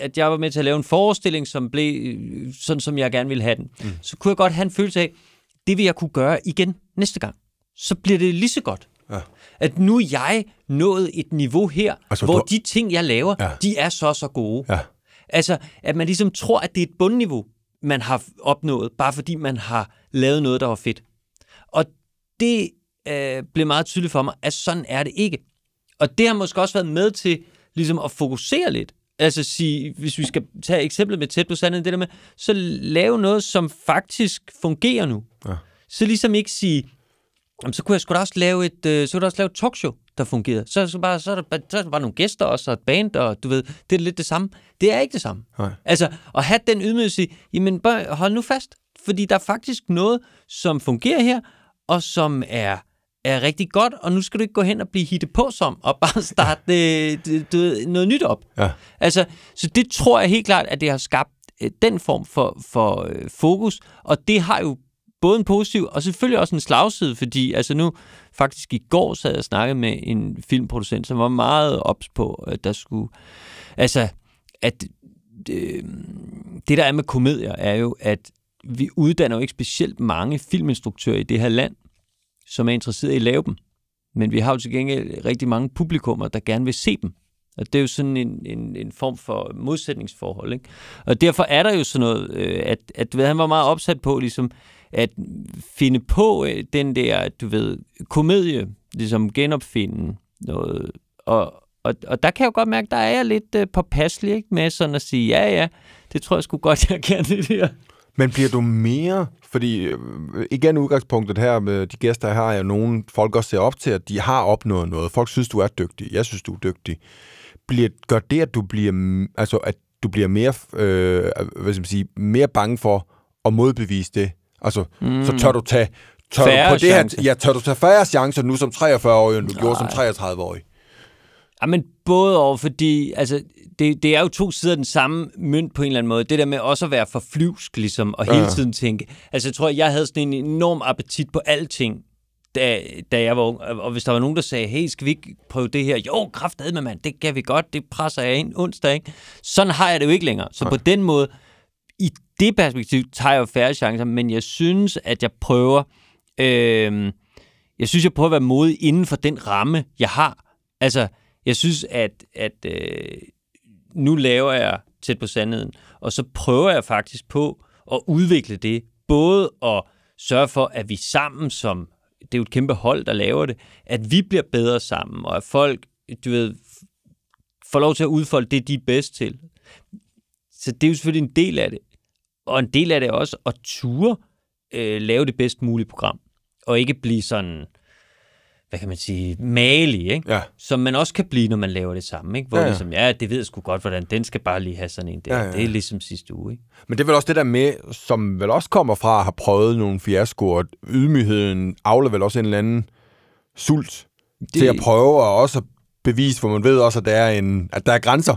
at jeg var med til at lave en forestilling, som blev sådan, som jeg gerne ville have den. Mm. Så kunne jeg godt have en følelse af, det vil jeg kunne gøre igen næste gang. Så bliver det lige så godt. Ja. At nu er jeg nået et niveau her, altså, hvor de ting, jeg laver, de er så gode. Ja. Altså, at man ligesom tror, at det er et bundniveau, man har opnået, bare fordi man har lavet noget, der var fedt. Og det blev meget tydeligt for mig, at sådan er det ikke. Og det har måske også været med til ligesom at fokusere lidt. Altså sige, hvis vi skal tage eksemplet med tæt på sandheden, det der med, så lave noget, som faktisk fungerer nu. Ja. Så ligesom ikke sige, så kunne jeg sgu da også lave et talkshow, der fungerede. Så er der bare nogle gæster også, og et band, og du ved, det er lidt det samme. Det er ikke det samme. Nej. Altså, at have den ydmygelse, jamen bare hold nu fast, fordi der er faktisk noget, som fungerer her, og som er rigtig godt, og nu skal du ikke gå hen og blive hittet på som, og bare starte noget nyt op. Ja. Altså, så det tror jeg helt klart, at det har skabt den form for fokus, og det har jo både en positiv, og selvfølgelig også en slagside, fordi altså nu, faktisk i går sad jeg og snakkede med en filmproducent, som var meget ops på, at der skulle, altså, at det der er med komedier, er jo, at vi uddanner jo ikke specielt mange filminstruktører i det her land, som er interesseret i at lave dem. Men vi har jo til gengæld rigtig mange publikummer, der gerne vil se dem. Og det er jo sådan en form for modsætningsforhold, ikke? Og derfor er der jo sådan noget, at du ved, han var meget opsat på ligesom, at finde på den der, du ved, komedie, ligesom genopfinde noget. Og der kan jeg jo godt mærke, der er jeg lidt påpasselig, ikke? Med sådan at sige, ja, det tror jeg sgu godt, jeg kan det der. Men bliver du mere, fordi igen udgangspunktet her med de gæster, jeg har, er jo nogen, folk også ser op til, at de har opnået noget. Folk synes, du er dygtig. Jeg synes, du er dygtig. Gør det, at du bliver, altså, at du bliver mere, hvad skal man sige, mere bange for at modbevise det? Altså, så tør du tage færre chancer nu som 43-årig, end du gjorde som 33-årig? Jamen, både over, fordi altså, det er jo to sider af den samme mønt på en eller anden måde. Det der med også at være for flyvsk, ligesom, og hele tiden tænke. Altså, jeg tror, jeg havde sådan en enorm appetit på alting, da jeg var ung. Og hvis der var nogen, der sagde, hey, skal vi ikke prøve det her? Jo, kraftedme, mand, det kan vi godt, det presser jeg ind onsdag, ikke? Sådan har jeg det jo ikke længere. Så på den måde, i det perspektiv, tager jeg jo færre chancer, men jeg synes, at jeg prøver... jeg prøver at være modig inden for den ramme, jeg har. Altså... Jeg synes, at nu laver jeg tæt på sandheden, og så prøver jeg faktisk på at udvikle det. Både at sørge for, at vi sammen, som det er jo et kæmpe hold, der laver det, at vi bliver bedre sammen, og at folk, du ved, får lov til at udfolde det, de er bedst til. Så det er jo selvfølgelig en del af det. Og en del af det er også at ture lave det bedst mulige program, og ikke blive sådan... hvad kan man sige, malig, ikke? Ja. Som man også kan blive, når man laver det samme, ikke? Hvor ligesom, det ved jeg sgu godt, hvordan den skal bare lige have sådan en der. Ja. Det er ligesom sidste uge, ikke? Men det er vel også det der med, som vel også kommer fra at have prøvet nogle fiaskoer, og ydmygheden avler vel også en eller anden sult til at prøve, og også at bevise, for man ved også, at der er grænser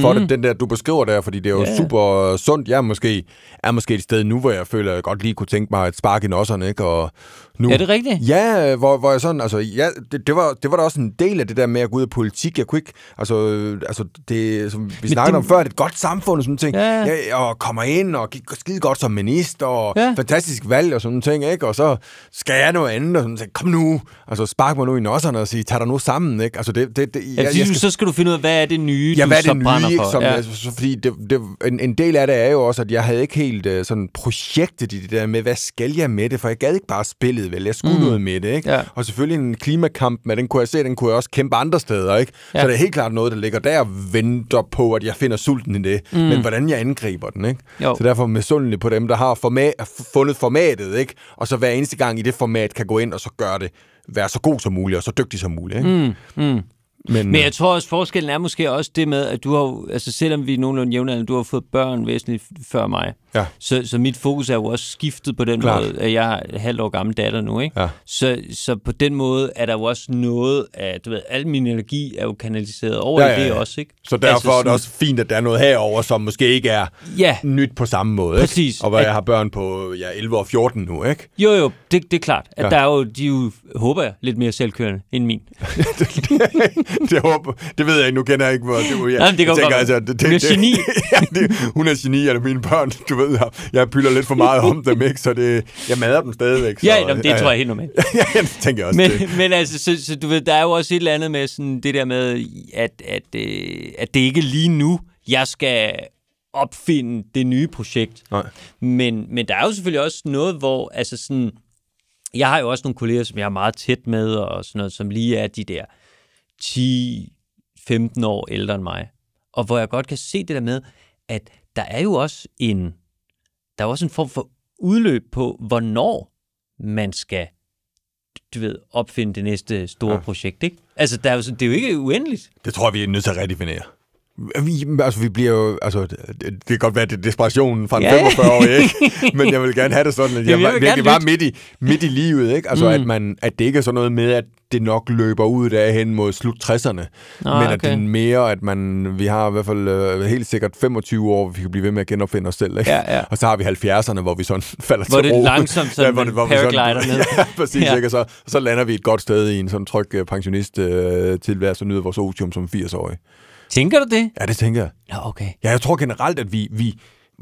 for det, den der, du beskriver der, fordi det er jo super sundt. Jeg er måske et sted nu, hvor jeg føler, at jeg godt lige kunne tænke mig et spark i nosserne, ikke? Og nu, er det rigtigt? Ja, hvor jeg sådan, altså, ja, det var da også en del af det der med at gå ud af politik. Jeg kunne ikke, altså det, som vi snakkede om før, det er et godt samfund og sådan ting. Ja. Ja, og kommer ind og gik skide godt som minister, og fantastisk valg og sådan ting, ikke? Og så skal jeg noget andet, og sådan ting, kom nu, altså spark mig nu i nosserne og sige, tag dig nu sammen, ikke? Altså så skal du finde ud af, hvad er det nye, ja, du så brænder for. Som, altså, fordi en del af det er jo også, at jeg havde ikke helt sådan projektet i det der med, hvad skal jeg med det, for jeg gad ikke bare spillet, vel? Jeg skulle noget med det, ikke? Ja. Og selvfølgelig en klimakamp, men den kunne jeg også kæmpe andre steder, ikke? Ja. Så det er helt klart noget, der ligger der og venter på, at jeg finder sulten i det, men hvordan jeg angriber den, ikke? Jo. Så derfor misundelig på dem, der har fundet formatet, ikke? Og så hver eneste gang i det format kan gå ind og så gøre det, være så god som muligt og så dygtig som muligt, ikke? Men jeg tror også, forskellen er måske også det med, at du har, altså selvom vi er nogenlunde jævnaldrende, du har fået børn væsentligt før mig. Ja. Så mit fokus er jo også skiftet på den måde, at jeg er halvt år gammel datter nu, ikke? Ja. Så på den måde er der jo også noget af, du ved, al min energi er jo kanaliseret over i det også, ikke? Så derfor er det også fint, at der er noget herover, som måske ikke er nyt på samme måde, præcis, ikke? Og hvor jeg har børn på 11 og 14 nu, ikke? Jo, det er klart. At der er jo, de jo, håber jeg, lidt mere selvkørende end min. Det ved jeg ikke, nu kender jeg ikke, hvor det var. Hun er geni, eller mine børn, du ved, jeg pylder lidt for meget om dem, ikke? Så det, jeg mader dem stadigvæk. Så, det tror jeg helt normalt. Ja, det tænker jeg også. Men altså, så du ved, der er jo også et eller andet med sådan, det der med, at det ikke lige nu, jeg skal opfinde det nye projekt. Nej. Men der er jo selvfølgelig også noget, hvor altså sådan, jeg har jo også nogle kolleger, som jeg er meget tæt med, og sådan noget, som lige er de der 10-15 år ældre end mig. Og hvor jeg godt kan se det der med, at der er jo også en form for udløb på, hvornår man skal, du ved, opfinde det næste store projekt, ikke? Altså, det er jo ikke uendeligt. Det tror jeg, vi er nødt til at redefinere. Vi bliver jo, det kan godt være, at det er desperationen fra en 45 år, ikke? Men jeg vil gerne have det sådan, at jeg virkelig var midt i livet, ikke? Altså, at det ikke er sådan noget med, at det nok løber ud der hen mod slut 60'erne, men at det er mere, at vi har i hvert fald helt sikkert 25 år, hvor vi kan blive ved med at genopfinde os selv, ikke? Ja. Og så har vi 70'erne, hvor vi sådan falder til ro. Hvor det er langsomt, sådan hvor paraglider sådan, ned. Ja, præcis, ikke? Så lander vi et godt sted i en sådan tryg pensionist tilværelse og nyder vores otium som 80-årige. Tænker du det? Ja, det tænker jeg. Ja, okay. Ja, jeg tror generelt, at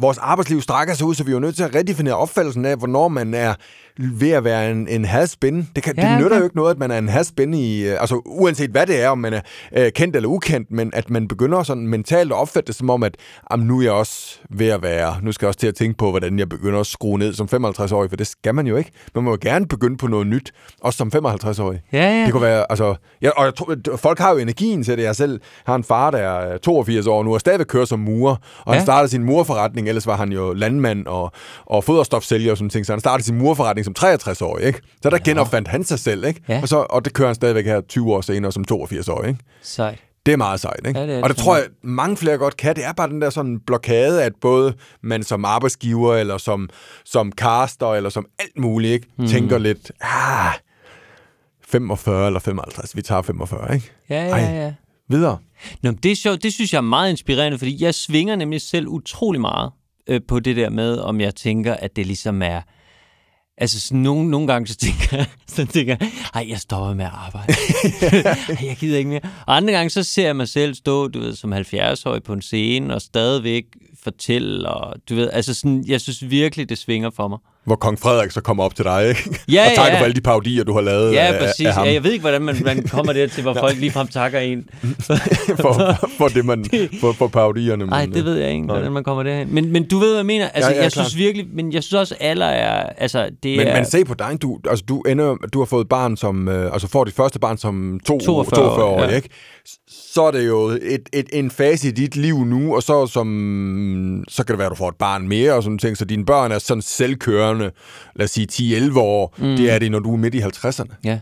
vores arbejdsliv strækker sig ud, så vi er jo nødt til at redefinere opfattelsen af, hvornår man er ved at være en has-been. Det nytter jo ikke noget, at man er en has-been i... Altså, uanset hvad det er, om man er kendt eller ukendt, men at man begynder sådan mentalt at opfatte det som om, at nu er jeg også ved at være... Nu skal jeg også til at tænke på, hvordan jeg begynder at skrue ned som 55-årig, for det skal man jo ikke. Man må jo gerne begynde på noget nyt, også som 55-årig. Ja. Det kunne være... Altså, jeg tror, folk har jo energien til det. Jeg selv har en far, der er 82 år nu, og stadig kører som murer, og han startede sin murerforretning. Ellers var han jo landmand og foderstofsælger og sådan ting, så han startede sin murforretning som 63-årig, ikke? Så der genopfandt han sig selv, ikke? Ja. Og det kører han stadigvæk her 20 år senere som 82-årig, ikke? Sejt. Det er meget sejt, ikke? Ja, det er og det tror jeg, mange flere godt kan. Det er bare den der sådan blokade, at både man som arbejdsgiver, eller som caster, eller som alt muligt, ikke? Tænker lidt, 45 eller 55, vi tager 45, ikke? Ja. Videre. Nå, det er sjovt. Det synes jeg er meget inspirerende, fordi jeg svinger nemlig selv utrolig meget på det der med, om jeg tænker, at det ligesom er... Altså, sådan, nogle gange så tænker jeg, ej, jeg stopper med at arbejde. Jeg gider ikke mere. Og andre gange, så ser jeg mig selv stå, du ved, som 70-årig på en scene, og stadigvæk fortælle, og du ved, altså sådan, jeg synes virkelig, det svinger for mig. Hvor Kong Frederik så kommer op til dig, ikke? Ja, og takker for alle de parodier, du har lavet præcis. Af ham. Ja, jeg ved ikke, hvordan man kommer der til, hvor folk ligefrem takker en. for det, man... For parodierne. Nej, det ved jeg ikke, hvordan man kommer derhen. Men du ved, hvad jeg mener. Altså, jeg synes virkelig... Men jeg synes også, alder er... Altså, det men se på dig. Du har fået barn som... Altså, får dit første barn som 42 år, ikke? Så er det jo en fase i dit liv nu, og så kan det være, at du får et barn mere, og sådan ting, så dine børn er sådan selvkørende, lad os sige 10-11 år, det er det, når du er midt i 50'erne. Ja.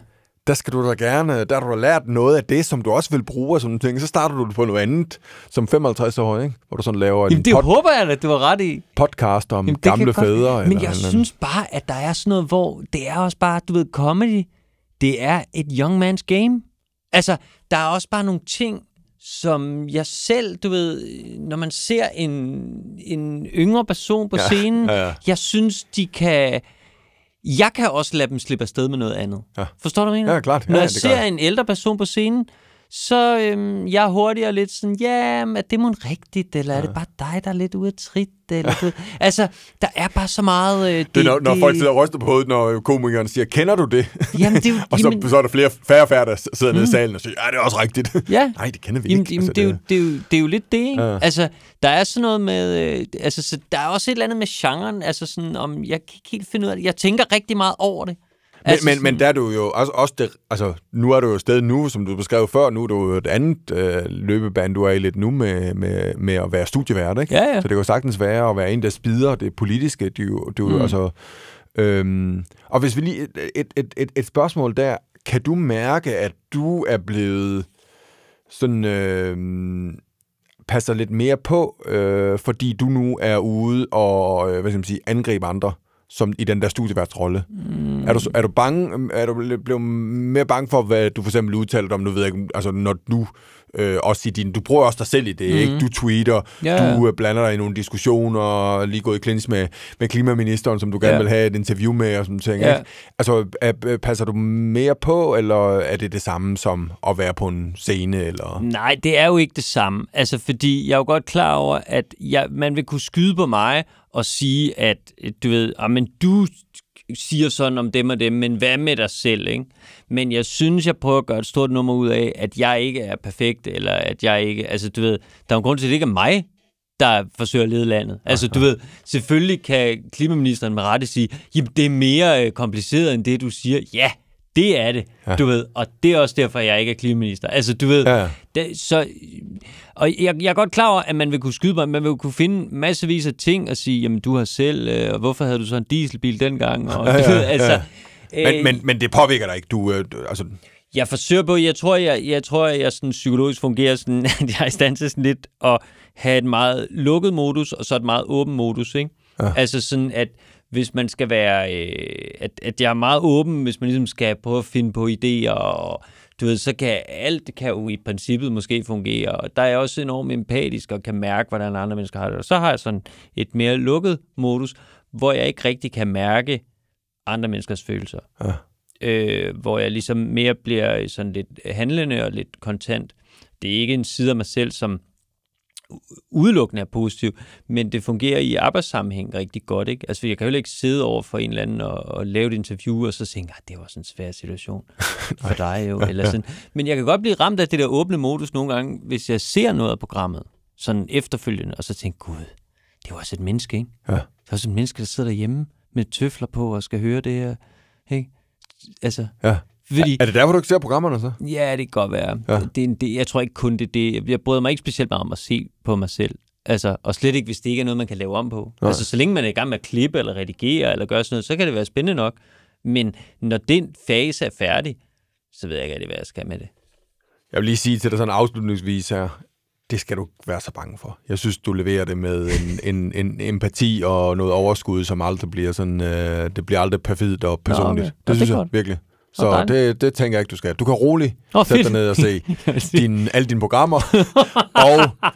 Der skal du da gerne, der har du lært noget af det, som du også vil bruge, og sådan ting, så starter du på noget andet, som 55-årig, ikke? Hvor du sådan laver en håber jeg, at du var ret i. Podcast om gamle fædre. Men jeg synes bare, at der er sådan noget, hvor det er også bare, du ved, comedy, det er et young man's game. Altså, der er også bare nogle ting, som jeg selv, du ved, når man ser en yngre person på scenen, jeg synes, jeg kan også lade dem slippe afsted med noget andet. Ja. Forstår du, hvad jeg mener? Ja, klart. Når jeg ser en ældre person på scenen, så jeg er hurtigere lidt sådan, er det mon rigtigt, eller er det bare dig, der er lidt ude af trit? Altså, der er bare så meget... Når folk sidder og ryster på hovedet, når komikeren siger, kender du det? Jamen, det er jo, og så er der færre, der sidder nede i salen og siger, det er også rigtigt. Ja. Nej, det kender vi ikke. Jamen, altså, det er jo lidt det, ikke? Ja. Altså, der er sådan noget med... så der er også et eller andet med genren, altså sådan, om jeg kan ikke helt finde ud af det. Jeg tænker rigtig meget over det. Men der er du jo også det, altså nu er du jo stedet nu, som du beskrev før, nu er du et andet løbeband, du er i lidt nu med at være studievært, ikke? Ja. Så det kan jo sagtens være at være en, der spider det politiske, og hvis vi lige, et spørgsmål der, kan du mærke, at du er blevet sådan passer lidt mere på, fordi du nu er ude og hvad skal man sige, angriber andre som i den der studieværtsrolle. Mm. Er du bange? Er du blevet mere bange for, hvad du for eksempel udtalte om, nu ved jeg ikke, altså når du også i din, du bruger også dig selv i det, ikke? Du tweeter, du blander dig i nogle diskussioner, lige gået i clinch med klimaministeren, som du gerne vil have et interview med, og sådan ting, ikke? Altså, passer du mere på, eller er det det samme som at være på en scene, eller? Nej, det er jo ikke det samme. Altså, fordi jeg er jo godt klar over, at man vil kunne skyde på mig, og sige, at du ved, men du siger sådan om dem og dem, men hvad med dig selv, ikke? Men jeg synes, jeg prøver at gøre et stort nummer ud af, at jeg ikke er perfekt, eller at jeg ikke, altså du ved, der er en grund til, at det ikke er mig, der forsøger at lede landet. Altså du ved, selvfølgelig kan klimaministeren med rette sige, jamen det er mere kompliceret end det, du siger. Ja, det er det, du ved, og det er også derfor, jeg ikke er klimaminister. Altså du ved, det, så... Og jeg er godt klar over, at man vil kunne skyde mig, man vil kunne finde massevis af ting og sige, jamen du har selv, og hvorfor havde du så en dieselbil dengang? Og, men det påvirker dig ikke, du... altså... Jeg forsøger på, jeg tror, jeg sådan psykologisk fungerer sådan, at jeg er i stand til sådan lidt at have et meget lukket modus, og så et meget åben modus, ikke? Ja. Altså sådan, at hvis man skal være... at jeg er meget åben, hvis man ligesom skal prøve at finde på idéer og... Du ved, så kan alt kan jo i princippet måske fungere, og der er jeg også enormt empatisk og kan mærke, hvordan andre mennesker har det. Og så har jeg sådan et mere lukket modus, hvor jeg ikke rigtig kan mærke andre menneskers følelser. Ja. Hvor jeg ligesom mere bliver sådan lidt handlende og lidt kontant. Det er ikke en side af mig selv, som udelukkende er positiv, men det fungerer i arbejdssammenhæng rigtig godt, ikke? Altså, jeg kan jo ikke sidde over for en eller anden og lave et interview, og så tænke, det var sådan en svær situation for dig jo, eller sådan. Men jeg kan godt blive ramt af det der åbne modus nogle gange, hvis jeg ser noget af programmet, sådan efterfølgende, og så tænke, gud, det var også et menneske, ikke? Ja. Det var også et menneske, der sidder derhjemme med tøfler på og skal høre det her, ikke? Altså... Ja. Fordi, er det der, hvor du ikke ser programmerne så? Ja, det kan godt være. Ja. Det, jeg tror ikke kun det. Jeg bryder mig ikke specielt meget om at se på mig selv. Altså, og slet ikke, hvis det ikke er noget, man kan lave om på. Nej. Altså, så længe man er i gang med at klippe eller redigere eller gøre sådan noget, så kan det være spændende nok. Men når den fase er færdig, så ved jeg ikke, hvad jeg skal med det. Jeg vil lige sige til dig sådan afslutningsvis her, det skal du ikke være så bange for. Jeg synes, du leverer det med en empati og noget overskud, som aldrig bliver sådan, det bliver aldrig perfidt og personligt. Okay. Det synes jeg virkelig. Så det tænker jeg ikke, du skal. Du kan roligt sætte dig ned og se alle dine programmer og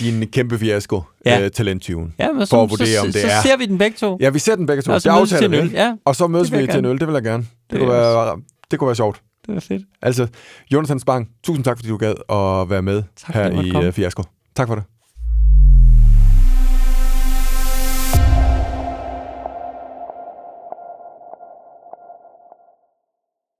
din kæmpe fiasko, Talenttyven. Ja, men for at vurdere, om det så ser vi den begge to. Ja, vi ser den begge to. Og så mødes vi til en øl. Og så mødes vi til en øl, det vil jeg gerne. Det kunne være sjovt. Det var fedt. Altså, Jonathan Spang, tusind tak, fordi du gad at være med tak, her i Fiasko. Tak for det.